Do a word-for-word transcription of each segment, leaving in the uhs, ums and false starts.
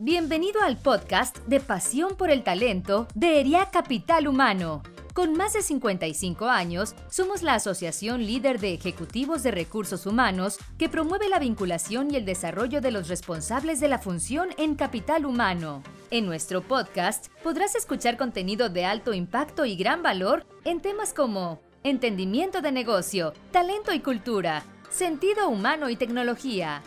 Bienvenido al podcast de Pasión por el Talento de ERIAC Capital Humano. Con más de cincuenta y cinco años, somos la asociación líder de ejecutivos de recursos humanos que promueve la vinculación y el desarrollo de los responsables de la función en capital humano. En nuestro podcast podrás escuchar contenido de alto impacto y gran valor en temas como entendimiento de negocio, talento y cultura, sentido humano y tecnología.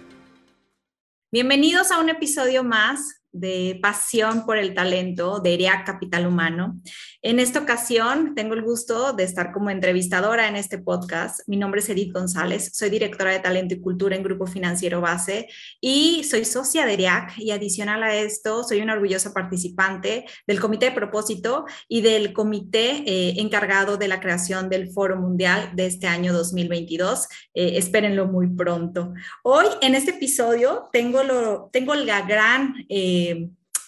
Bienvenidos a un episodio más de Pasión por el Talento de ERIAC Capital Humano. En esta ocasión tengo el gusto de estar como entrevistadora en este podcast. Mi nombre es Edith González, soy directora de Talento y Cultura en Grupo Financiero Base y soy socia de ERIAC, y adicional a esto soy una orgullosa participante del Comité de Propósito y del Comité eh, encargado de la creación del Foro Mundial de este año dos mil veintidós. Eh, espérenlo muy pronto. Hoy en este episodio tengo, lo, tengo la gran... Eh,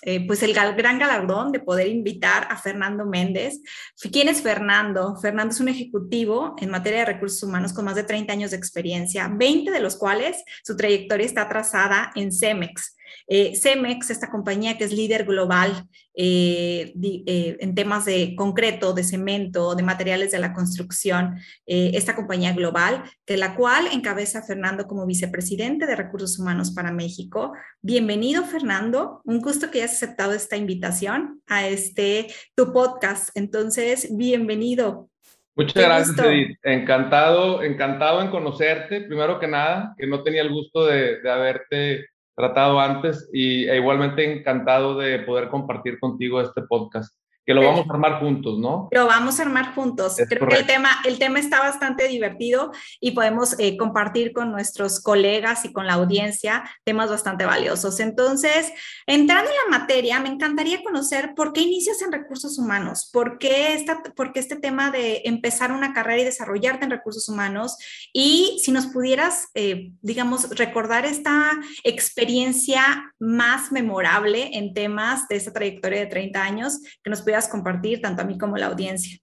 Eh, pues el gal- gran galardón de poder invitar a Fernando Méndez. ¿Quién es Fernando? Fernando es un ejecutivo en materia de recursos humanos con más de treinta años de experiencia, veinte de los cuales su trayectoria está trazada en CEMEX. Eh, CEMEX, esta compañía que es líder global eh, di, eh, en temas de concreto, de cemento, de materiales de la construcción, eh, esta compañía global, de la cual encabeza Fernando como vicepresidente de Recursos Humanos para México. Bienvenido, Fernando, un gusto que hayas aceptado esta invitación a este, tu podcast. Entonces, bienvenido. Muchas gracias, Edith. Encantado, encantado en conocerte, primero que nada, que no tenía el gusto de, de haberte tratado antes y e igualmente encantado de poder compartir contigo este podcast, que lo sí. vamos a armar juntos, ¿no? Lo vamos a armar juntos. Es Creo correcto. que el tema, el tema está bastante divertido y podemos eh, compartir con nuestros colegas y con la audiencia temas bastante valiosos. Entonces, entrando en la materia, me encantaría conocer por qué inicias en recursos humanos, por qué, esta, por qué este tema de empezar una carrera y desarrollarte en recursos humanos, y si nos pudieras, eh, digamos, recordar esta experiencia más memorable en temas de esta trayectoria de treinta años que nos compartir tanto a mí como a la audiencia.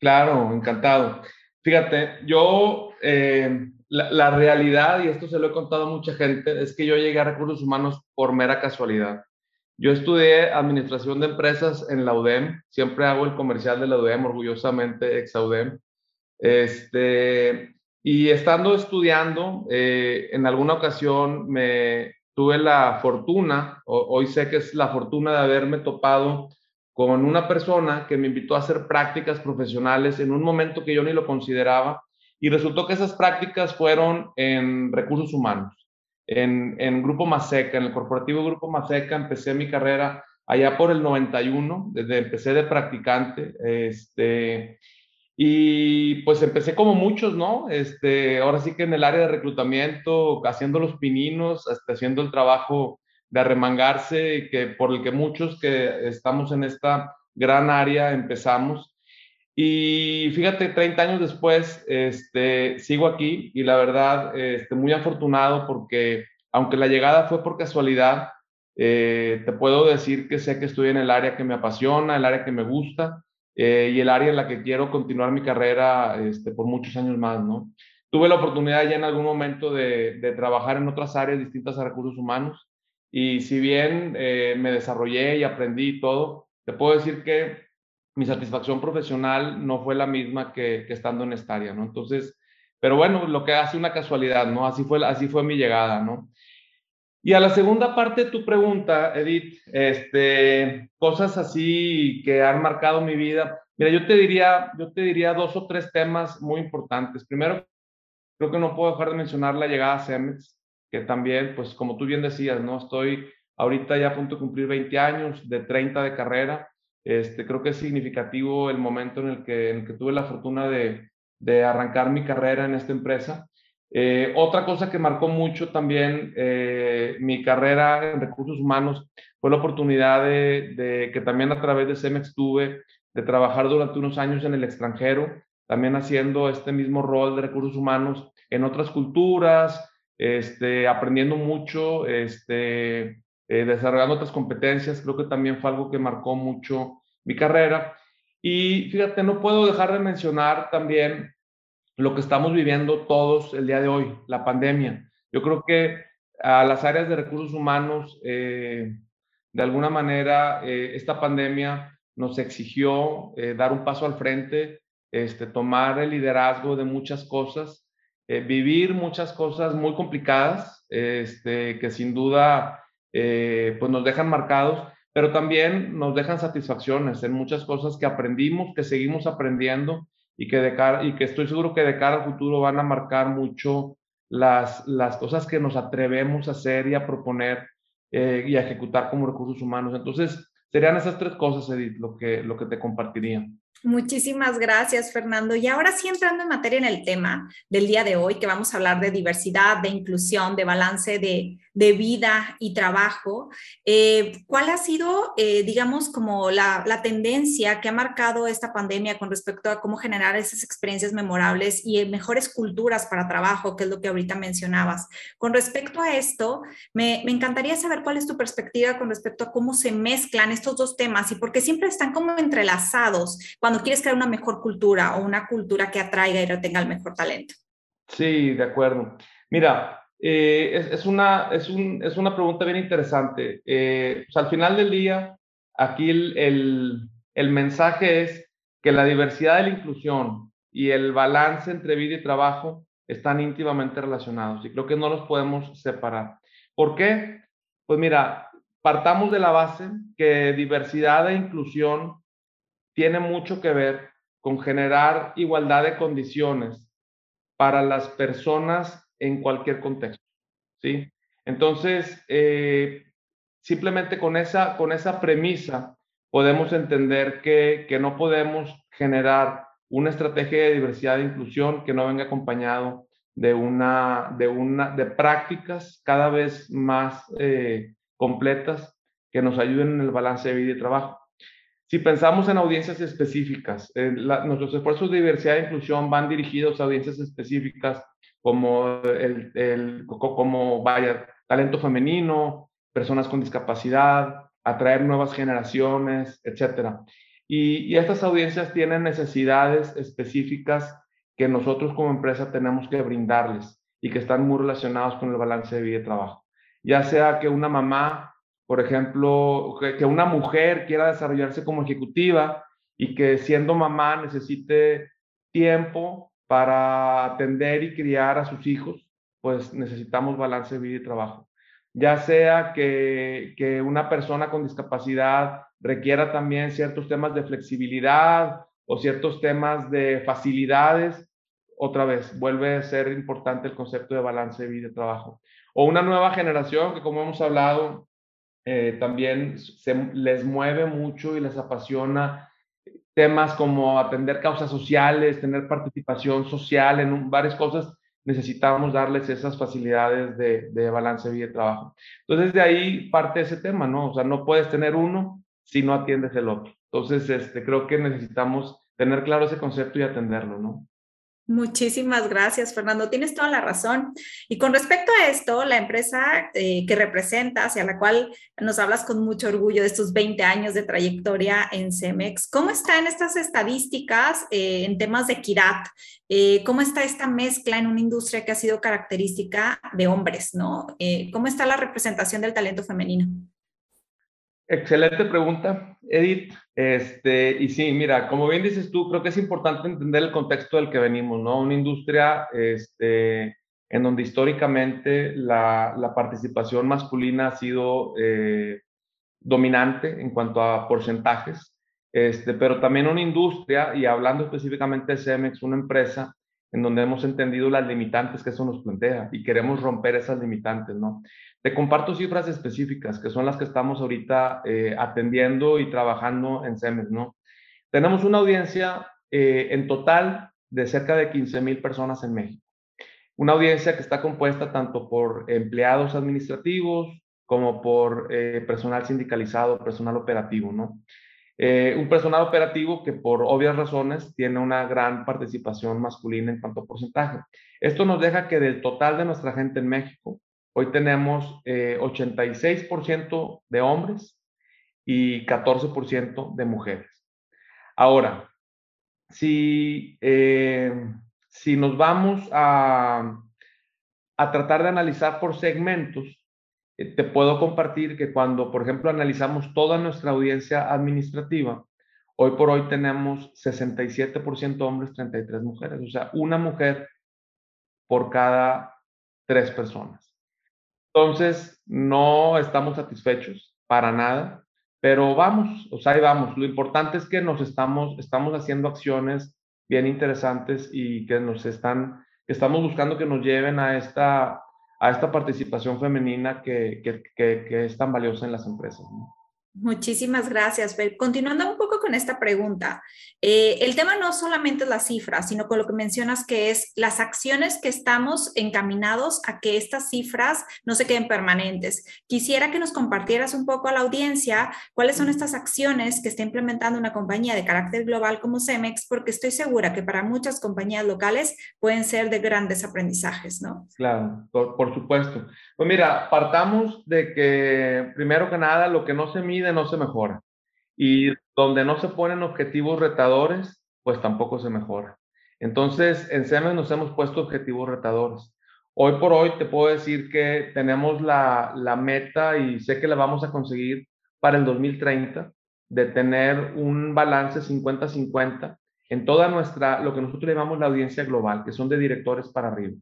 Claro, encantado. Fíjate, yo, eh, la, la realidad, y esto se lo he contado a mucha gente, es que yo llegué a recursos humanos por mera casualidad. Yo estudié administración de empresas en la UDEM, siempre hago el comercial de la UDEM, orgullosamente ex UDEM. Este, y estando estudiando, eh, en alguna ocasión me tuve la fortuna, o, hoy sé que es la fortuna de haberme topado con una persona que me invitó a hacer prácticas profesionales en un momento que yo ni lo consideraba, y resultó que esas prácticas fueron en recursos humanos, en, en Grupo Maseca, en el corporativo Grupo Maseca. Empecé mi carrera allá por el noventa y uno, desde empecé de practicante, este, y pues empecé como muchos, ¿no? Este, ahora sí que en el área de reclutamiento, haciendo los pininos, hasta haciendo el trabajo de arremangarse, y que por el que muchos que estamos en esta gran área empezamos. Y fíjate, treinta años después, este, sigo aquí, y la verdad, este, muy afortunado, porque aunque la llegada fue por casualidad, eh, te puedo decir que sé que estoy en el área que me apasiona, el área que me gusta, eh, y el área en la que quiero continuar mi carrera este, por muchos años más, ¿no? Tuve la oportunidad ya en algún momento de, de trabajar en otras áreas distintas a recursos humanos, y si bien eh, me desarrollé y aprendí todo, te puedo decir que mi satisfacción profesional no fue la misma que, que estando en esta área, ¿no? Entonces, pero bueno, lo que hace una casualidad, ¿no? Así fue, así fue mi llegada, ¿no? Y a la segunda parte de tu pregunta, Edith, este, cosas así que han marcado mi vida. Mira, yo te diría, yo te diría dos o tres temas muy importantes. Primero, creo que no puedo dejar de mencionar la llegada a CEMEX, que también, pues como tú bien decías, ¿no? Estoy ahorita ya a punto de cumplir veinte años, de treinta de carrera. Este, creo que es significativo el momento en el que, en el que tuve la fortuna de, de arrancar mi carrera en esta empresa. Eh, otra cosa que marcó mucho también eh, mi carrera en recursos humanos fue la oportunidad de, de, que también a través de CEMEX tuve, de trabajar durante unos años en el extranjero, también haciendo este mismo rol de recursos humanos en otras culturas, Este, aprendiendo mucho, este, eh, desarrollando otras competencias. Creo que también fue algo que marcó mucho mi carrera. Y fíjate, no puedo dejar de mencionar también lo que estamos viviendo todos el día de hoy, la pandemia. Yo creo que a las áreas de recursos humanos, eh, de alguna manera eh, esta pandemia nos exigió eh, dar un paso al frente, este, tomar el liderazgo de muchas cosas, eh, vivir muchas cosas muy complicadas, este, que sin duda eh, pues nos dejan marcados, pero también nos dejan satisfacciones en muchas cosas que aprendimos, que seguimos aprendiendo y que, de cara, y que estoy seguro que de cara al futuro van a marcar mucho las, las cosas que nos atrevemos a hacer y a proponer eh, y a ejecutar como recursos humanos. Entonces, serían esas tres cosas, Edith, lo que, lo que te compartiría. Muchísimas gracias, Fernando. Y ahora sí, entrando en materia en el tema del día de hoy, que vamos a hablar de diversidad, de inclusión, de balance de, de vida y trabajo, eh, ¿cuál ha sido, eh, digamos, como la, la tendencia que ha marcado esta pandemia con respecto a cómo generar esas experiencias memorables y mejores culturas para trabajo, que es lo que ahorita mencionabas? Con respecto a esto, me, me encantaría saber cuál es tu perspectiva con respecto a cómo se mezclan estos dos temas y por qué siempre están como entrelazados cuando cuando quieres crear una mejor cultura o una cultura que atraiga y retenga el mejor talento. Sí, de acuerdo. Mira, eh, es, es, una, es, un, es una pregunta bien interesante. Eh, pues al final del día, aquí el, el, el mensaje es que la diversidad y la inclusión y el balance entre vida y trabajo están íntimamente relacionados y creo que no los podemos separar. ¿Por qué? Pues mira, partamos de la base que diversidad e inclusión tiene mucho que ver con generar igualdad de condiciones para las personas en cualquier contexto, ¿sí? Entonces, eh, simplemente con esa, con esa premisa podemos entender que, que no podemos generar una estrategia de diversidad e inclusión que no venga acompañado de, una, de, una, de prácticas cada vez más eh, completas que nos ayuden en el balance de vida y trabajo. Si pensamos en audiencias específicas, eh, la, nuestros esfuerzos de diversidad e inclusión van dirigidos a audiencias específicas como, el, el, como vaya, talento femenino, personas con discapacidad, atraer nuevas generaciones, etcétera. Y, y estas audiencias tienen necesidades específicas que nosotros como empresa tenemos que brindarles y que están muy relacionados con el balance de vida y trabajo. Ya sea que una mamá, por ejemplo, que una mujer quiera desarrollarse como ejecutiva y que siendo mamá necesite tiempo para atender y criar a sus hijos, pues necesitamos balance de vida y trabajo. Ya sea que, que una persona con discapacidad requiera también ciertos temas de flexibilidad o ciertos temas de facilidades, otra vez, vuelve a ser importante el concepto de balance de vida y trabajo. O una nueva generación que, como hemos hablado, Eh, también se, les mueve mucho y les apasiona temas como atender causas sociales, tener participación social en un, varias cosas, necesitamos darles esas facilidades de, de balance de vida y trabajo. Entonces, de ahí parte ese tema, ¿no? O sea, no puedes tener uno si no atiendes el otro. Entonces, este, creo que necesitamos tener claro ese concepto y atenderlo, ¿no? Muchísimas gracias, Fernando. Tienes toda la razón. Y con respecto a esto, la empresa eh, que representas y a la cual nos hablas con mucho orgullo de estos veinte años de trayectoria en CEMEX, ¿cómo están estas estadísticas eh, en temas de equidad? Eh, ¿Cómo está esta mezcla en una industria que ha sido característica de hombres, ¿no? Eh, ¿Cómo está la representación del talento femenino? Excelente pregunta, Edith. Este, y sí, mira, como bien dices tú, creo que es importante entender el contexto del que venimos, ¿no? Una industria este, en donde históricamente la, la participación masculina ha sido eh, dominante en cuanto a porcentajes, este, pero también una industria, y hablando específicamente de CEMEX, una empresa en donde hemos entendido las limitantes que eso nos plantea y queremos romper esas limitantes, ¿no? Te comparto cifras específicas, que son las que estamos ahorita eh, atendiendo y trabajando en CEMEX, ¿no? Tenemos una audiencia eh, en total de cerca de quince mil personas en México. Una audiencia que está compuesta tanto por empleados administrativos como por eh, personal sindicalizado, personal operativo, ¿no? Eh, un personal operativo que por obvias razones tiene una gran participación masculina en cuanto a porcentaje. Esto nos deja que del total de nuestra gente en México, hoy tenemos eh, ochenta y seis por ciento de hombres y catorce por ciento de mujeres. Ahora, si, eh, si nos vamos a, a tratar de analizar por segmentos, eh, te puedo compartir que cuando, por ejemplo, analizamos toda nuestra audiencia administrativa, hoy por hoy tenemos sesenta y siete por ciento hombres, treinta y tres mujeres. O sea, una mujer por cada tres personas. Entonces, no estamos satisfechos para nada, pero vamos, o sea, ahí vamos. Lo importante es que nos estamos, estamos haciendo acciones bien interesantes y que nos están, que estamos buscando que nos lleven a esta, a esta participación femenina que, que, que, que es tan valiosa en las empresas, ¿no? Muchísimas gracias, Fer. Continuando un poco con esta pregunta, eh, el tema no solamente es las cifras, sino con lo que mencionas que es las acciones que estamos encaminados a que estas cifras no se queden permanentes. Quisiera que nos compartieras un poco a la audiencia cuáles son estas acciones que está implementando una compañía de carácter global como CEMEX, porque estoy segura que para muchas compañías locales pueden ser de grandes aprendizajes, ¿no? Claro, por, por supuesto. Pues mira, partamos de que primero que nada lo que no se mide no se mejora, y donde no se ponen objetivos retadores pues tampoco se mejora. Entonces en CEMEX nos hemos puesto objetivos retadores. Hoy por hoy te puedo decir que tenemos la, la meta, y sé que la vamos a conseguir para el dos mil treinta, de tener un balance cincuenta cincuenta en toda nuestra, lo que nosotros llamamos la audiencia global, que son de directores para arriba.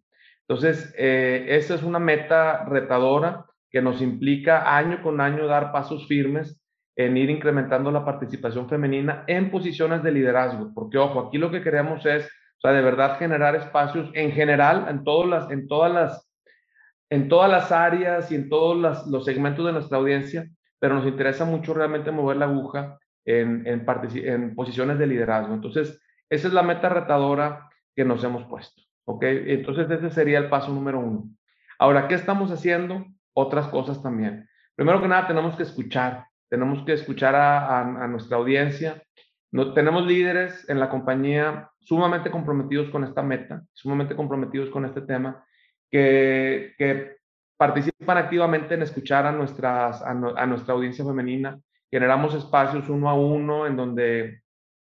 Entonces eh, esa es una meta retadora que nos implica año con año dar pasos firmes en ir incrementando la participación femenina en posiciones de liderazgo, porque ojo, aquí lo que queremos es, o sea, de verdad generar espacios en general, en todas las, en todas las, en todas las áreas y en todos las, los segmentos de nuestra audiencia, pero nos interesa mucho realmente mover la aguja en, en, en posiciones de liderazgo. Entonces, esa es la meta retadora que nos hemos puesto, ¿ok? Entonces, ese sería el paso número uno. Ahora, ¿qué estamos haciendo? Otras cosas también. Primero que nada, tenemos que escuchar, tenemos que escuchar a, a, a nuestra audiencia. No, tenemos líderes en la compañía sumamente comprometidos con esta meta, sumamente comprometidos con este tema, que, que participan activamente en escuchar a, nuestras, a, no, a nuestra audiencia femenina. Generamos espacios uno a uno en donde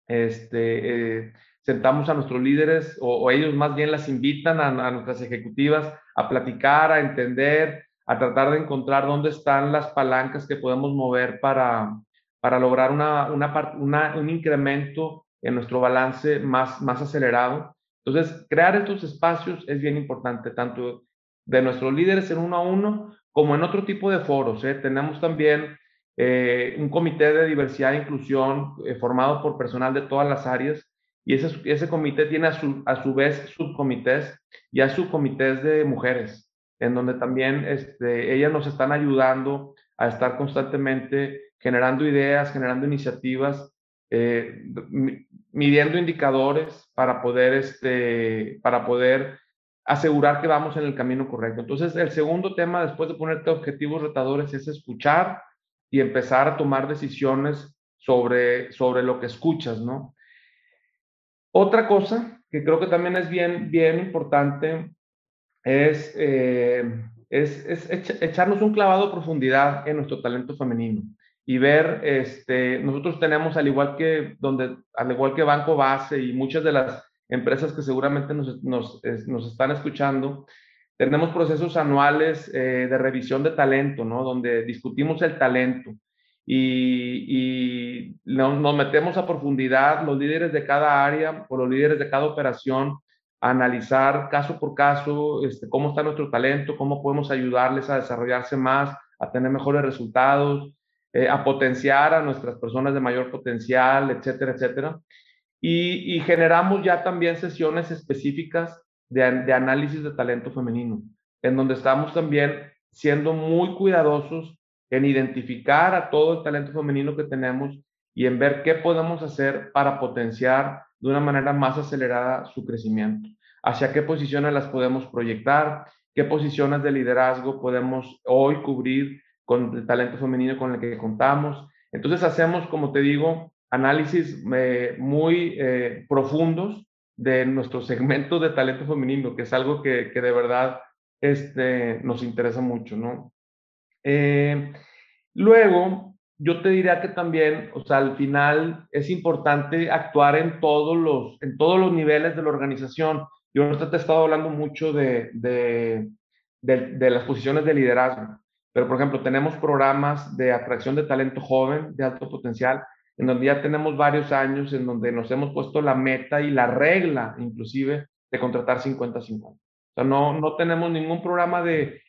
este, eh, sentamos a nuestros líderes, o, o ellos más bien las invitan a, a nuestras ejecutivas a platicar, a entender, a tratar de encontrar dónde están las palancas que podemos mover para, para lograr una, una, una, un incremento en nuestro balance más, más acelerado. Entonces, crear estos espacios es bien importante, tanto de nuestros líderes en uno a uno, como en otro tipo de foros, ¿eh? Tenemos también eh, un comité de diversidad e inclusión eh, formado por personal de todas las áreas, y ese, ese comité tiene a su, a su vez subcomités y a subcomités de mujeres, en donde también este, ellas nos están ayudando a estar constantemente generando ideas, generando iniciativas, eh, midiendo indicadores para poder, este, para poder asegurar que vamos en el camino correcto. Entonces, el segundo tema, después de ponerte objetivos retadores, es escuchar y empezar a tomar decisiones sobre, sobre lo que escuchas, ¿no? Otra cosa que creo que también es bien, bien importante es, eh, es, es echarnos un clavado a profundidad en nuestro talento femenino y ver, este, nosotros tenemos, al igual que, donde, al igual que Banco Base y muchas de las empresas que seguramente nos, nos, nos están escuchando, tenemos procesos anuales eh, de revisión de talento, ¿no? Donde discutimos el talento y, y nos, nos metemos a profundidad, los líderes de cada área o los líderes de cada operación, analizar caso por caso este, cómo está nuestro talento, cómo podemos ayudarles a desarrollarse más, a tener mejores resultados, eh, a potenciar a nuestras personas de mayor potencial, etcétera, etcétera. Y, y generamos ya también sesiones específicas de, de análisis de talento femenino, en donde estamos también siendo muy cuidadosos en identificar a todo el talento femenino que tenemos y en ver qué podemos hacer para potenciar de una manera más acelerada su crecimiento, hacia qué posiciones las podemos proyectar, qué posiciones de liderazgo podemos hoy cubrir con el talento femenino con el que contamos. Entonces hacemos, como te digo, análisis eh, muy eh, profundos de nuestros segmentos de talento femenino, que es algo que, que de verdad este, nos interesa mucho, ¿no? Eh, luego, yo te diría que también, o sea, al final es importante actuar en todos los, en todos los niveles de la organización. Yo ahorita te he estado hablando mucho de, de, de, de las posiciones de liderazgo, Pero, por ejemplo, tenemos programas de atracción de talento joven, de alto potencial, en donde ya tenemos varios años, en donde nos hemos puesto la meta y la regla, inclusive, de contratar cincuenta a cincuenta. O sea, no, no tenemos ningún programa de,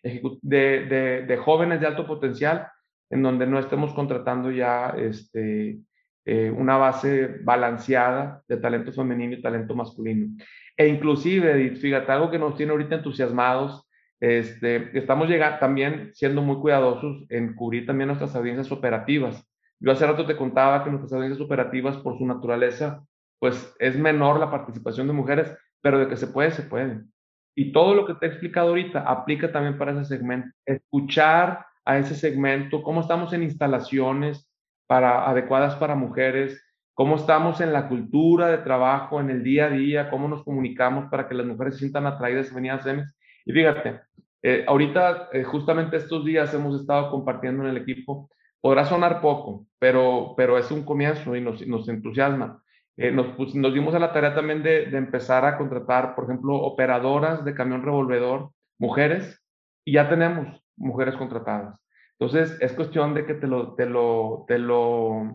de, de, de jóvenes de alto potencial en donde no estemos contratando ya este, eh, una base balanceada de talento femenino y talento masculino. E inclusive, Edith, fíjate, algo que nos tiene ahorita entusiasmados, Este, estamos llegando, también siendo muy cuidadosos en cubrir también nuestras audiencias operativas. Yo hace rato te contaba que nuestras audiencias operativas, por su naturaleza, pues es menor la participación de mujeres, pero de que se puede, se puede. Y todo lo que te he explicado ahorita aplica también para ese segmento. Escuchar a ese segmento, cómo estamos en instalaciones para, adecuadas para mujeres, cómo estamos en la cultura de trabajo, en el día a día, cómo nos comunicamos para que las mujeres se sientan atraídas a venir a CEMEX. Y fíjate, eh, ahorita eh, justamente estos días hemos estado compartiendo en el equipo, podrá sonar poco, pero, pero es un comienzo y nos, nos entusiasma. Eh, nos, pues, nos dimos a la tarea también de, de empezar a contratar, por ejemplo, operadoras de camión revolvedor, mujeres, y ya tenemos mujeres contratadas. Entonces, es cuestión de que te lo, te lo, te lo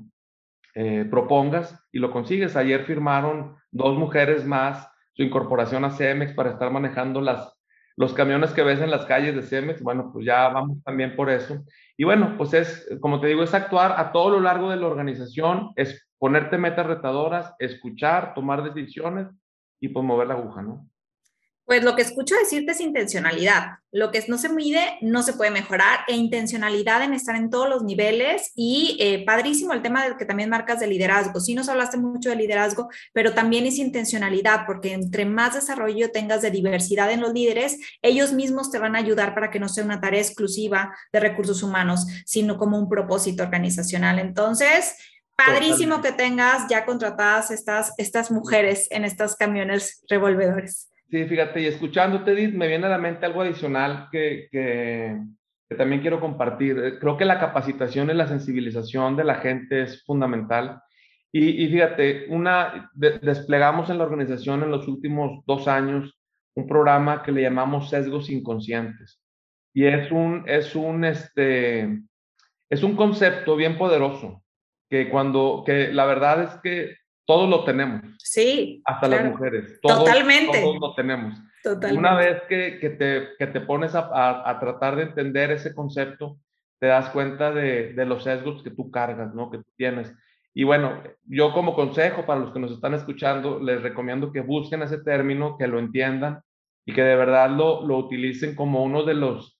eh, propongas y lo consigues. Ayer firmaron dos mujeres más su incorporación a CEMEX para estar manejando las los camiones que ves en las calles de CEMEX. Bueno, pues ya vamos también por eso. Y bueno, pues es, como te digo, es actuar a todo lo largo de la organización, es ponerte metas retadoras, escuchar, tomar decisiones y pues mover la aguja, ¿no? Pues lo que escucho decirte es intencionalidad. Lo que no se mide no se puede mejorar, e intencionalidad en estar en todos los niveles. Y eh, padrísimo el tema del que también marcas de liderazgo. Sí nos hablaste mucho de liderazgo, pero también es intencionalidad, porque entre más desarrollo tengas de diversidad en los líderes, ellos mismos te van a ayudar para que no sea una tarea exclusiva de recursos humanos, sino como un propósito organizacional. Entonces, padrísimo que tengas ya contratadas estas, estas mujeres en estos camiones revolvedores. Sí, fíjate, y escuchándote, Edith, me viene a la mente algo adicional que, que, que también quiero compartir. Creo que la capacitación y la sensibilización de la gente es fundamental. Y, y fíjate, una, de, desplegamos en la organización en los últimos dos años un programa que le llamamos sesgos inconscientes. Y es un, es un, este, es un concepto bien poderoso que, cuando, que la verdad es que todos lo tenemos. Sí. Hasta claro. Las mujeres. Todos, Totalmente. Todos lo tenemos. Totalmente. Una vez que, que, te, que te pones a, a, a tratar de entender ese concepto, te das cuenta de, de los sesgos que tú cargas, ¿no? Que tú tienes. Y bueno, yo como consejo para los que nos están escuchando, les recomiendo que busquen ese término, que lo entiendan y que de verdad lo, lo utilicen como uno de los,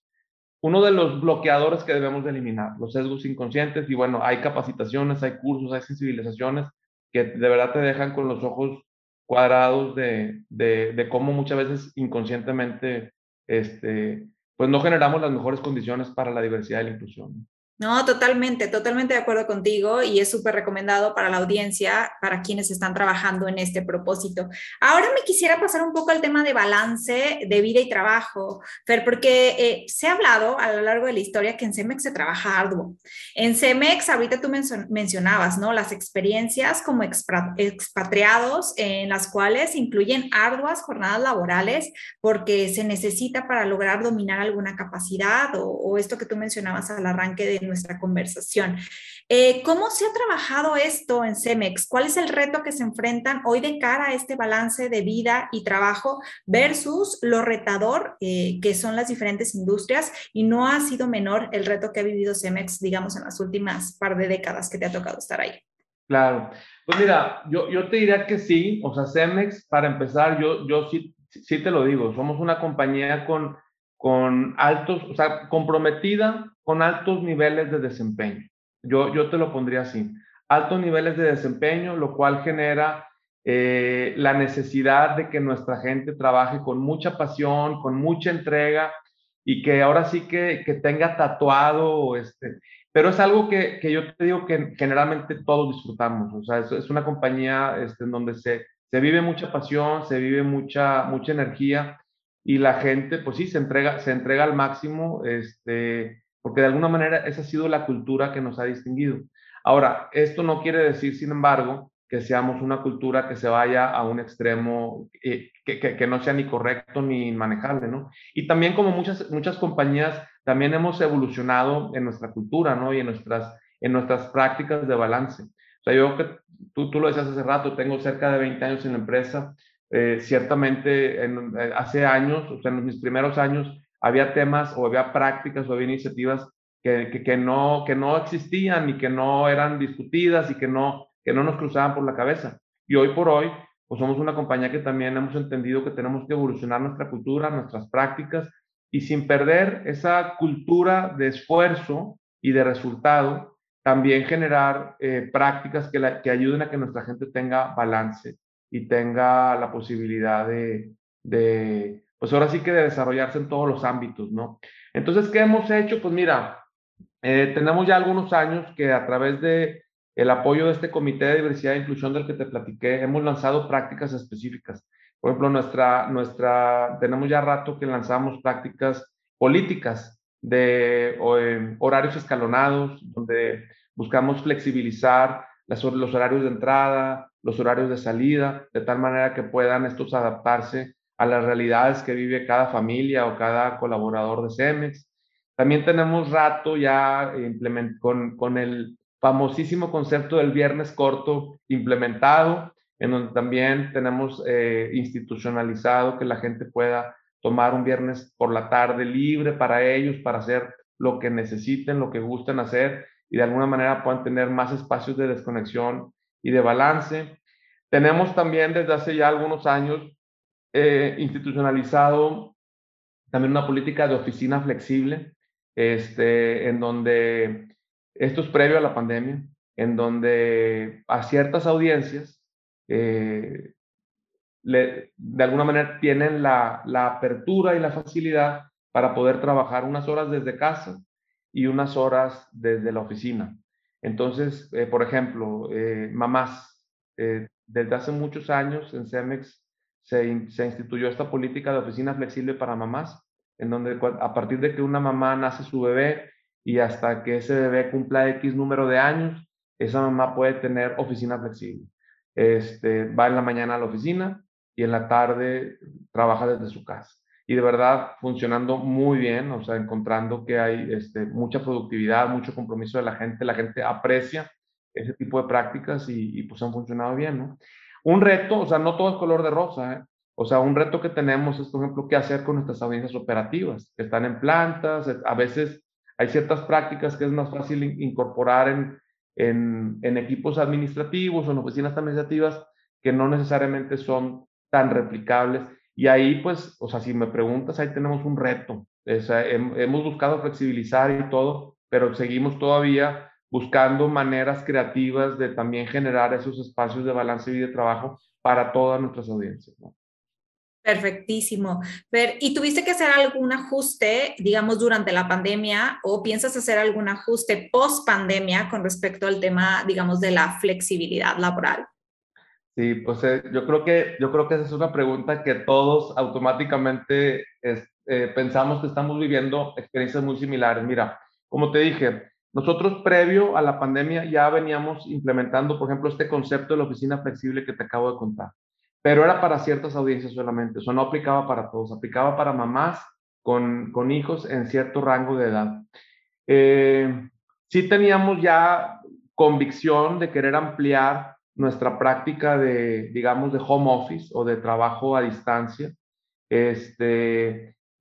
uno de los bloqueadores que debemos de eliminar, los sesgos inconscientes. Y bueno, hay capacitaciones, hay cursos, hay sensibilizaciones que de verdad te dejan con los ojos cuadrados de, de, de cómo muchas veces inconscientemente este, pues no generamos las mejores condiciones para la diversidad y la inclusión. No, totalmente, totalmente de acuerdo contigo, y es súper recomendado para la audiencia, para quienes están trabajando en este propósito. Ahora me quisiera pasar un poco al tema de balance de vida y trabajo, Fer, porque eh, se ha hablado a lo largo de la historia que en CEMEX se trabaja arduo. En CEMEX, ahorita tú men mencionabas, ¿no? Las experiencias como expatriados, eh, en las cuales incluyen arduas jornadas laborales porque se necesita para lograr dominar alguna capacidad o, o esto que tú mencionabas al arranque de nuestra conversación. Eh, ¿Cómo se ha trabajado esto en CEMEX? ¿Cuál es el reto que se enfrentan hoy de cara a este balance de vida y trabajo versus lo retador eh, que son las diferentes industrias? Y no ha sido menor el reto que ha vivido CEMEX, digamos, en las últimas par de décadas que te ha tocado estar ahí. Claro. Pues mira, yo, yo te diría que sí. O sea, CEMEX, para empezar, yo, yo sí, sí te lo digo, somos una compañía con... con altos, o sea, comprometida con altos niveles de desempeño. Yo, yo te lo pondría así. Altos niveles de desempeño, lo cual genera eh, la necesidad de que nuestra gente trabaje con mucha pasión, con mucha entrega, y que ahora sí que, que tenga tatuado, este, pero es algo que, que yo te digo que generalmente todos disfrutamos. O sea, es, es una compañía este, en donde se, se vive mucha pasión, se vive mucha, mucha energía, y la gente, pues sí, se entrega, se entrega al máximo, este, porque de alguna manera esa ha sido la cultura que nos ha distinguido. Ahora, esto no quiere decir, sin embargo, que seamos una cultura que se vaya a un extremo eh, que, que, que no sea ni correcto ni manejable, ¿no? Y también, como muchas, muchas compañías, También hemos evolucionado en nuestra cultura, ¿no? Y en nuestras, en nuestras prácticas de balance. O sea, yo que tú, tú lo decías hace rato, tengo cerca de veinte años en la empresa. Eh, ciertamente, en, hace años, o sea, en mis primeros años, había temas o había prácticas o había iniciativas que, que, que, no, que no existían y que no eran discutidas y que no, que no nos cruzaban por la cabeza. Y hoy por hoy, pues somos una compañía que también hemos entendido que tenemos que evolucionar nuestra cultura, nuestras prácticas, y sin perder esa cultura de esfuerzo y de resultado, también generar eh, prácticas que, la, que ayuden a que nuestra gente tenga balance y tenga la posibilidad de, de, pues ahora sí que de desarrollarse en todos los ámbitos, ¿no? Entonces, ¿qué hemos hecho? Pues mira, eh, tenemos ya algunos años que a través de el apoyo de este Comité de Diversidad e Inclusión del que te platiqué, hemos lanzado prácticas específicas. Por ejemplo, nuestra, nuestra, tenemos ya rato que lanzamos prácticas políticas de o, eh, horarios escalonados, donde buscamos flexibilizar las, los horarios de entrada, los horarios de salida, de tal manera que puedan estos adaptarse a las realidades que vive cada familia o cada colaborador de CEMEX. También tenemos rato ya implement, con, con el famosísimo concepto del viernes corto implementado, en donde también tenemos eh, institucionalizado que la gente pueda tomar un viernes por la tarde libre para ellos, para hacer lo que necesiten, lo que gusten hacer, y de alguna manera puedan tener más espacios de desconexión y de balance. Tenemos también desde hace ya algunos años eh, institucionalizado también una política de oficina flexible, este, en donde, esto es previo a la pandemia, en donde a ciertas audiencias, Eh, le, de alguna manera tienen la, la apertura y la facilidad para poder trabajar unas horas desde casa y unas horas desde la oficina. Entonces, eh, por ejemplo, eh, mamás, eh, desde hace muchos años en CEMEX se, se instituyó esta política de oficina flexible para mamás, en donde a partir de que una mamá nace su bebé y hasta que ese bebé cumpla X número de años, esa mamá puede tener oficina flexible. Este, va en la mañana a la oficina y en la tarde trabaja desde su casa. Y de verdad, funcionando muy bien, o sea, encontrando que hay este, mucha productividad, mucho compromiso de la gente, la gente aprecia ese tipo de prácticas y, y pues han funcionado bien, ¿no? Un reto, o sea, no todo es color de rosa, ¿eh? O sea, un reto que tenemos es, por ejemplo, qué hacer con nuestras audiencias operativas, que están en plantas, a veces hay ciertas prácticas que es más fácil incorporar en En, en equipos administrativos o en oficinas administrativas que no necesariamente son tan replicables. Y ahí, pues, o sea, si me preguntas, ahí tenemos un reto. O sea, hem, hemos buscado flexibilizar y todo, pero seguimos todavía buscando maneras creativas de también generar esos espacios de balance y de trabajo para todas nuestras audiencias, ¿no? Perfectísimo. Fer, ¿y tuviste que hacer algún ajuste, digamos, durante la pandemia, o piensas hacer algún ajuste post pandemia con respecto al tema, digamos, de la flexibilidad laboral? Sí, pues eh, yo creo que yo creo que esa es una pregunta que todos automáticamente es, eh, pensamos que estamos viviendo experiencias muy similares. Mira, como te dije, nosotros previo a la pandemia ya veníamos implementando, por ejemplo, este concepto de la oficina flexible que te acabo de contar, pero era para ciertas audiencias solamente, eso no aplicaba para todos, aplicaba para mamás con, con hijos en cierto rango de edad. Eh, sí teníamos ya convicción de querer ampliar nuestra práctica de, digamos, de home office o de trabajo a distancia, este,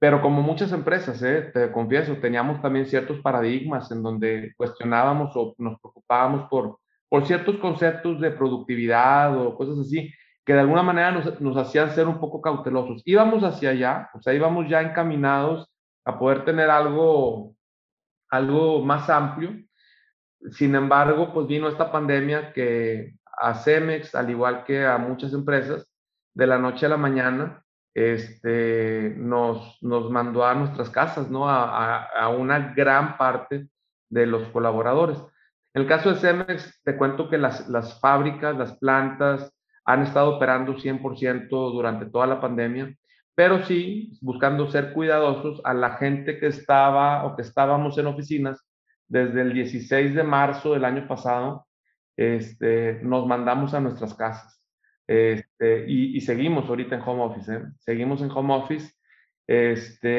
pero como muchas empresas, eh, te confieso, teníamos también ciertos paradigmas en donde cuestionábamos o nos preocupábamos por, por ciertos conceptos de productividad o cosas así, que de alguna manera nos, nos hacían ser un poco cautelosos. Íbamos hacia allá, o sea, íbamos ya encaminados a poder tener algo, algo más amplio. Sin embargo, pues vino esta pandemia que a CEMEX, al igual que a muchas empresas, de la noche a la mañana, este, nos, nos mandó a nuestras casas, ¿no? A, a, a una gran parte de los colaboradores. En el caso de CEMEX, te cuento que las, las fábricas, las plantas, han estado operando cien por ciento durante toda la pandemia, pero sí buscando ser cuidadosos a la gente que estaba o que estábamos en oficinas. Desde el dieciséis de marzo del año pasado, este, nos mandamos a nuestras casas este, y, y seguimos ahorita en home office, ¿eh? Seguimos en home office. Este,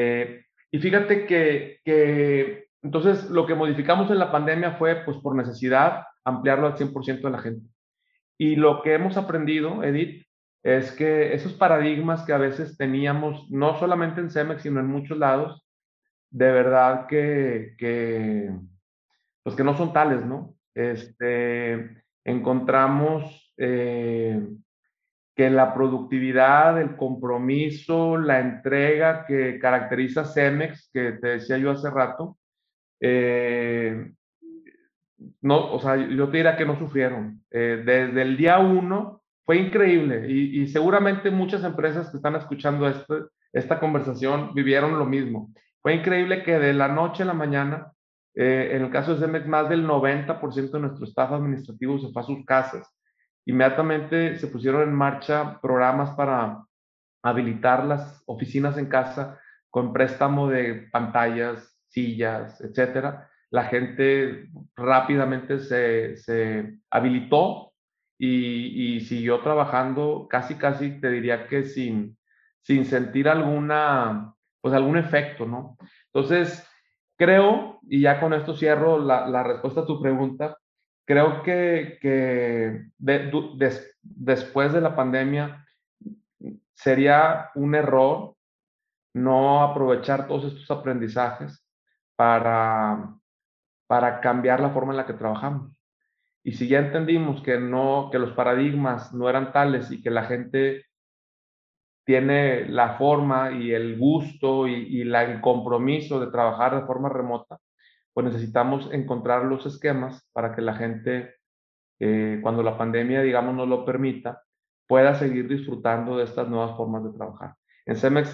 Y fíjate que, que entonces lo que modificamos en la pandemia fue, pues por necesidad, ampliarlo al cien por ciento de la gente. Y lo que hemos aprendido, Edith, es que esos paradigmas que a veces teníamos, no solamente en CEMEX, sino en muchos lados, de verdad que, que, pues que no son tales, ¿no? Este, encontramos eh, que la productividad, el compromiso, la entrega que caracteriza CEMEX, que te decía yo hace rato, eh, no, o sea, yo te diría que no sufrieron. Eh, desde el día uno fue increíble y, y seguramente muchas empresas que están escuchando este, esta conversación vivieron lo mismo. Fue increíble que de la noche a la mañana, eh, en el caso de CEMEX, más del noventa por ciento de nuestro staff administrativo se fue a sus casas. Inmediatamente se pusieron en marcha programas para habilitar las oficinas en casa con préstamo de pantallas, sillas, etcétera. La gente rápidamente se, se habilitó y, y siguió trabajando casi, casi, te diría que sin, sin sentir alguna, pues algún efecto, ¿no? Entonces, creo, y ya con esto cierro la, la respuesta a tu pregunta, creo que, que de, des, después de la pandemia sería un error no aprovechar todos estos aprendizajes para... para cambiar la forma en la que trabajamos. Y si ya entendimos que, no, que los paradigmas no eran tales y que la gente tiene la forma y el gusto y, y la, el compromiso de trabajar de forma remota, pues necesitamos encontrar los esquemas para que la gente, eh, cuando la pandemia, digamos, nos lo permita, pueda seguir disfrutando de estas nuevas formas de trabajar. En CEMEX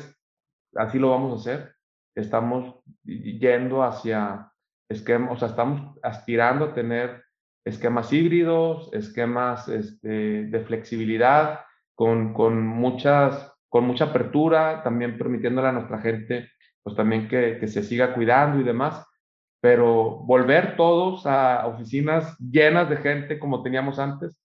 así lo vamos a hacer. Estamos yendo hacia... esquema, o sea, estamos aspirando a tener esquemas híbridos, esquemas este, de flexibilidad, con, con, muchas, con mucha apertura, también permitiéndole a nuestra gente, pues también que, que se siga cuidando y demás, pero volver todos a oficinas llenas de gente como teníamos antes,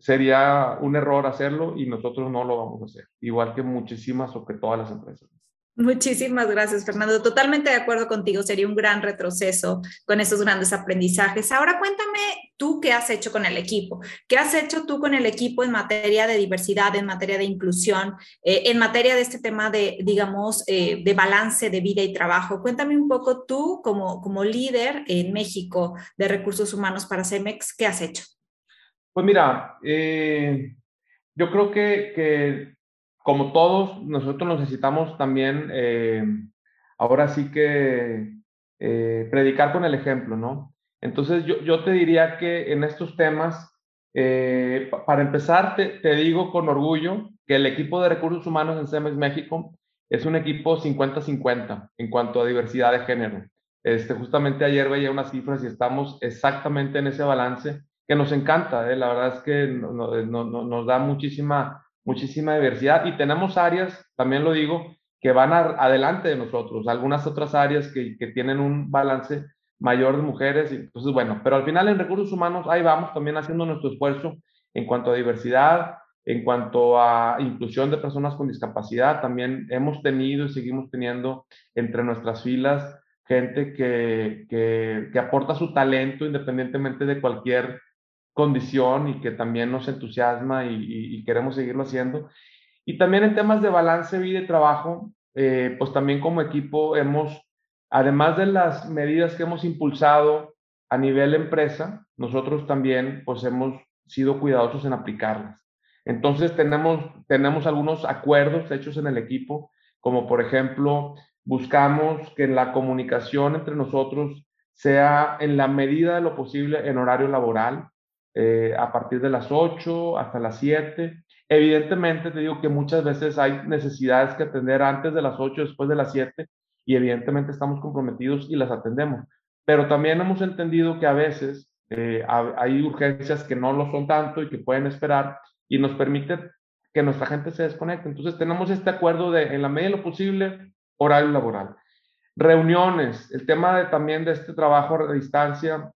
sería un error hacerlo y nosotros no lo vamos a hacer, igual que muchísimas o que todas las empresas. Muchísimas gracias, Fernando. Totalmente de acuerdo contigo. Sería un gran retroceso con esos grandes aprendizajes. Ahora cuéntame tú qué has hecho con el equipo. ¿Qué has hecho tú con el equipo en materia de diversidad, en materia de inclusión, eh, en materia de este tema de, digamos, eh, de balance de vida y trabajo? Cuéntame un poco tú como, como líder en México de recursos humanos para CEMEX, ¿qué has hecho? Pues mira, eh, yo creo que... que... como todos, nosotros necesitamos también, eh, ahora sí que, eh, predicar con el ejemplo, ¿no? Entonces, yo, yo te diría que en estos temas, eh, para empezar, te, te digo con orgullo que el equipo de recursos humanos en CEMEX México es un equipo cincuenta cincuenta en cuanto a diversidad de género. Este, justamente ayer veía unas cifras y estamos exactamente en ese balance que nos encanta, ¿eh? La verdad es que no, no, no, nos da muchísima... muchísima diversidad y tenemos áreas, también lo digo, que van a, adelante de nosotros, algunas otras áreas que, que tienen un balance mayor de mujeres, entonces bueno, pero al final en recursos humanos ahí vamos también haciendo nuestro esfuerzo en cuanto a diversidad, en cuanto a inclusión de personas con discapacidad, también hemos tenido y seguimos teniendo entre nuestras filas gente que, que, que aporta su talento independientemente de cualquier condición y que también nos entusiasma y, y, y queremos seguirlo haciendo. Y también en temas de balance, vida y trabajo, eh, pues también como equipo hemos, además de las medidas que hemos impulsado a nivel empresa, nosotros también pues hemos sido cuidadosos en aplicarlas. Entonces tenemos, tenemos algunos acuerdos hechos en el equipo, como por ejemplo, buscamos que la comunicación entre nosotros sea en la medida de lo posible en horario laboral, Eh, a partir de las ocho hasta las siete. Evidentemente te digo que muchas veces hay necesidades que atender antes de las ocho, después de las siete, y evidentemente estamos comprometidos y las atendemos, pero también hemos entendido que a veces eh, hay urgencias que no lo son tanto y que pueden esperar y nos permite que nuestra gente se desconecte. Entonces tenemos este acuerdo de en la medida de lo posible horario laboral, reuniones, el tema de, también de este trabajo a distancia.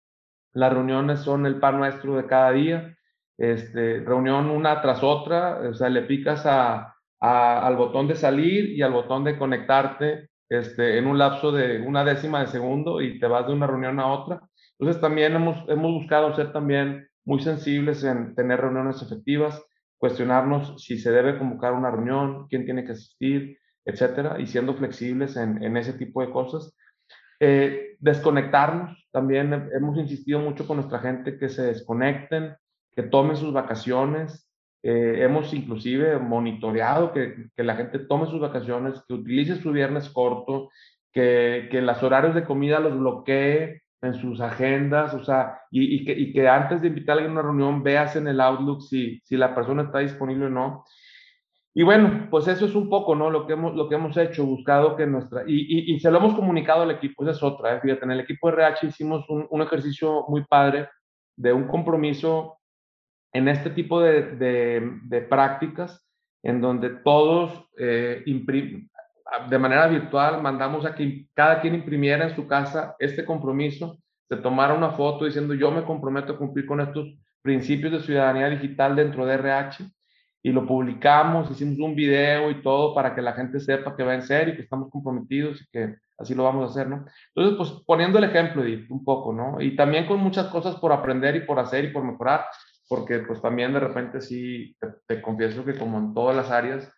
Las reuniones son el pan nuestro de cada día, este, reunión una tras otra, o sea, le picas a, a, al botón de salir y al botón de conectarte este, en un lapso de una décima de segundo y te vas de una reunión a otra. Entonces también hemos, hemos buscado ser también muy sensibles en tener reuniones efectivas, cuestionarnos si se debe convocar una reunión, quién tiene que asistir, etcétera, y siendo flexibles en, en ese tipo de cosas. Eh, desconectarnos, también hemos insistido mucho con nuestra gente que se desconecten, que tomen sus vacaciones. Eh, hemos inclusive monitoreado que, que la gente tome sus vacaciones, que utilice su viernes corto, que, que los horarios de comida los bloquee en sus agendas, o sea, y, y, que, y que antes de invitar a alguien a una reunión veas en el Outlook si, si la persona está disponible o no. Y bueno, pues eso es un poco, ¿no? Lo que hemos, lo que hemos hecho, buscado que nuestra... Y, y, y se lo hemos comunicado al equipo, esa es otra, ¿eh? Fíjate, en el equipo de R H hicimos un, un ejercicio muy padre de un compromiso en este tipo de, de, de prácticas, en donde todos, eh, imprim, de manera virtual, mandamos a que cada quien imprimiera en su casa este compromiso, se tomara una foto diciendo yo me comprometo a cumplir con estos principios de ciudadanía digital dentro de R H, y lo publicamos, hicimos un video y todo para que la gente sepa que va en serio, que estamos comprometidos y que así lo vamos a hacer, ¿no? Entonces, pues poniendo el ejemplo, Edith, un poco, ¿no? Y también con muchas cosas por aprender y por hacer y por mejorar, porque pues también de repente sí, te, te confieso que como en todas las áreas,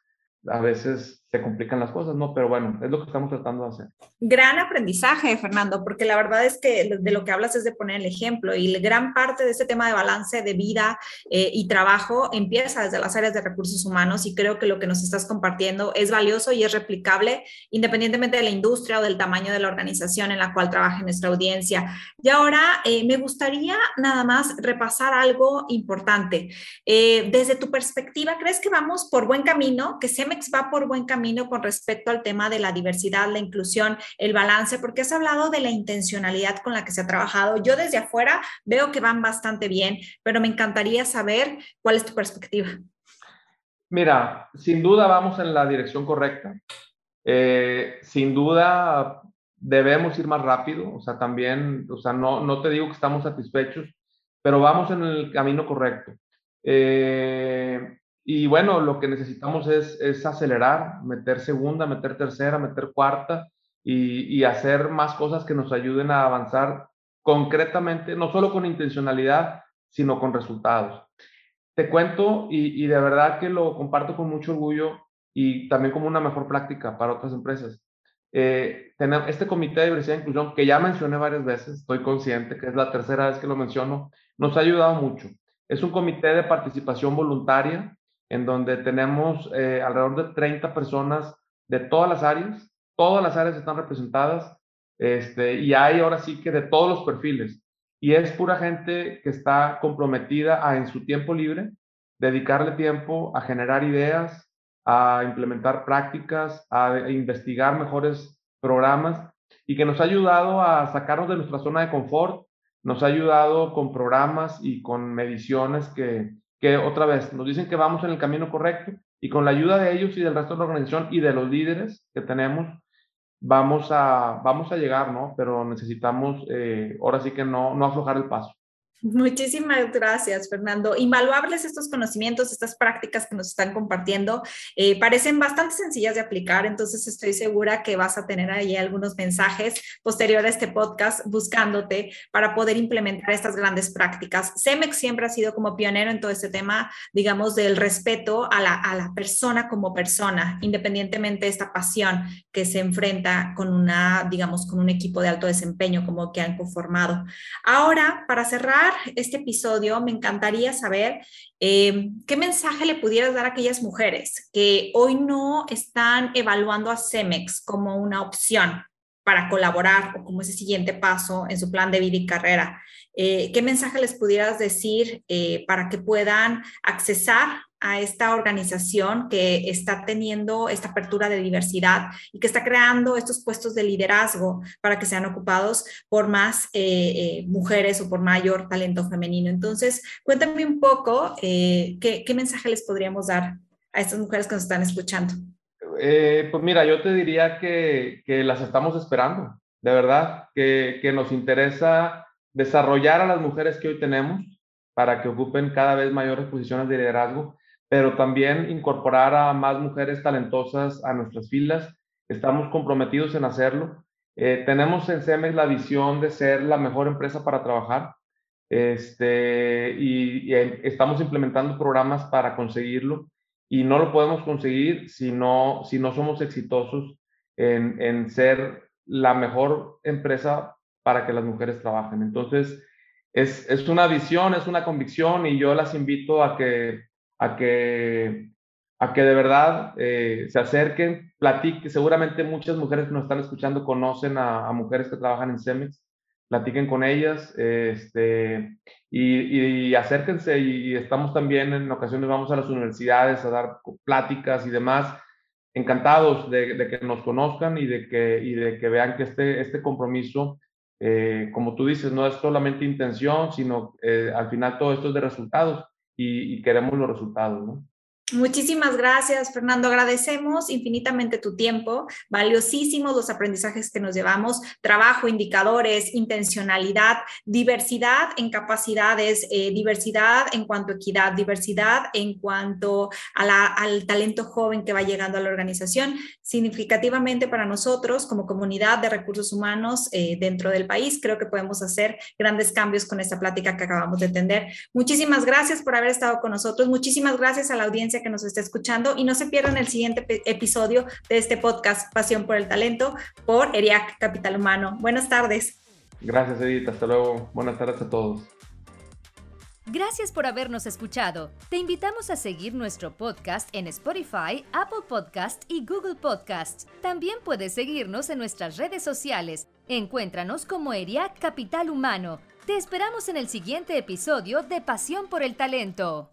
a veces se complican las cosas, ¿no? Pero bueno, es lo que estamos tratando de hacer. Gran aprendizaje, Fernando, porque la verdad es que de lo que hablas es de poner el ejemplo, y gran parte de este tema de balance de vida eh, y trabajo empieza desde las áreas de recursos humanos, y creo que lo que nos estás compartiendo es valioso y es replicable independientemente de la industria o del tamaño de la organización en la cual trabaja nuestra audiencia. Y ahora eh, me gustaría nada más repasar algo importante. Eh, desde tu perspectiva, ¿crees que vamos por buen camino, que CEMEX va por buen camino camino con respecto al tema de la diversidad, la inclusión, el balance, porque has hablado de la intencionalidad con la que se ha trabajado? Yo desde afuera veo que van bastante bien, pero me encantaría saber cuál es tu perspectiva. Mira, sin duda vamos en la dirección correcta. Eh, sin duda debemos ir más rápido, o sea, también, o sea, no, no te digo que estamos satisfechos, pero vamos en el camino correcto. Eh... Y bueno, lo que necesitamos es, es acelerar, meter segunda, meter tercera, meter cuarta y, y hacer más cosas que nos ayuden a avanzar concretamente, no solo con intencionalidad, sino con resultados. Te cuento y, y de verdad que lo comparto con mucho orgullo y también como una mejor práctica para otras empresas. Eh, tener este Comité de Diversidad e Inclusión, que ya mencioné varias veces, estoy consciente que es la tercera vez que lo menciono, nos ha ayudado mucho. Es un comité de participación voluntaria, en donde tenemos eh, alrededor de treinta personas de todas las áreas, todas las áreas están representadas, este, y hay ahora sí que de todos los perfiles, y es pura gente que está comprometida a en su tiempo libre dedicarle tiempo a generar ideas, a implementar prácticas, a investigar mejores programas, y que nos ha ayudado a sacarnos de nuestra zona de confort, nos ha ayudado con programas y con mediciones que que otra vez nos dicen que vamos en el camino correcto, y con la ayuda de ellos y del resto de la organización y de los líderes que tenemos, vamos a, vamos a llegar, ¿no? Pero necesitamos, eh, ahora sí que no, no aflojar el paso. Muchísimas gracias, Fernando. Invaluables estos conocimientos, estas prácticas que nos están compartiendo. Eh, parecen bastante sencillas de aplicar, entonces estoy segura que vas a tener ahí algunos mensajes posterior a este podcast buscándote para poder implementar estas grandes prácticas. CEMEX siempre ha sido como pionero en todo este tema, digamos, del respeto a la, a la persona como persona, independientemente de esta pasión que se enfrenta con una, digamos, con un equipo de alto desempeño como que han conformado. Ahora, para cerrar este episodio, me encantaría saber eh, qué mensaje le pudieras dar a aquellas mujeres que hoy no están evaluando a CEMEX como una opción para colaborar o como ese siguiente paso en su plan de vida y carrera. Eh, ¿Qué mensaje les pudieras decir eh, para que puedan accesar a esta organización que está teniendo esta apertura de diversidad y que está creando estos puestos de liderazgo para que sean ocupados por más eh, eh, mujeres o por mayor talento femenino? Entonces, cuéntame un poco eh, qué, qué mensaje les podríamos dar a estas mujeres que nos están escuchando. Eh, pues mira, yo te diría que, que las estamos esperando, de verdad, que, que nos interesa desarrollar a las mujeres que hoy tenemos para que ocupen cada vez mayores posiciones de liderazgo, pero también incorporar a más mujeres talentosas a nuestras filas Estamos comprometidos en hacerlo. Eh, tenemos en CEMEX la visión de ser la mejor empresa para trabajar este, y, y estamos implementando programas para conseguirlo, y no lo podemos conseguir si no, si no somos exitosos en, en ser la mejor empresa para que las mujeres trabajen. Entonces, es, es una visión, es una convicción, y yo las invito a que, a que, a que de verdad eh, se acerquen, platiquen. Seguramente muchas mujeres que nos están escuchando conocen a, a mujeres que trabajan en CEMEX, platiquen con ellas este, y, y acérquense, y estamos también, en ocasiones vamos a las universidades a dar pláticas y demás. Encantados de, de que nos conozcan y de que, y de que vean que este, este compromiso, eh, como tú dices, no es solamente intención, sino eh, al final todo esto es de resultados, y, y queremos los resultados, ¿no? Muchísimas gracias, Fernando. Agradecemos infinitamente tu tiempo, valiosísimos los aprendizajes que nos llevamos, trabajo, indicadores, intencionalidad, diversidad en capacidades, eh, diversidad en cuanto a equidad, diversidad en cuanto a la, al talento joven que va llegando a la organización. Significativamente para nosotros como comunidad de recursos humanos eh, dentro del país, creo que podemos hacer grandes cambios con esta plática que acabamos de tener. Muchísimas gracias por haber estado con nosotros, muchísimas gracias a la audiencia que nos está escuchando, y no se pierdan el siguiente episodio de este podcast Pasión por el Talento por ERIAC Capital Humano. Buenas tardes. Gracias, Edith. Hasta luego. Buenas tardes a todos. Gracias por habernos escuchado. Te invitamos a seguir nuestro podcast en Spotify, Apple Podcast y Google Podcasts. También puedes seguirnos en nuestras redes sociales. Encuéntranos como ERIAC Capital Humano. Te esperamos en el siguiente episodio de Pasión por el Talento.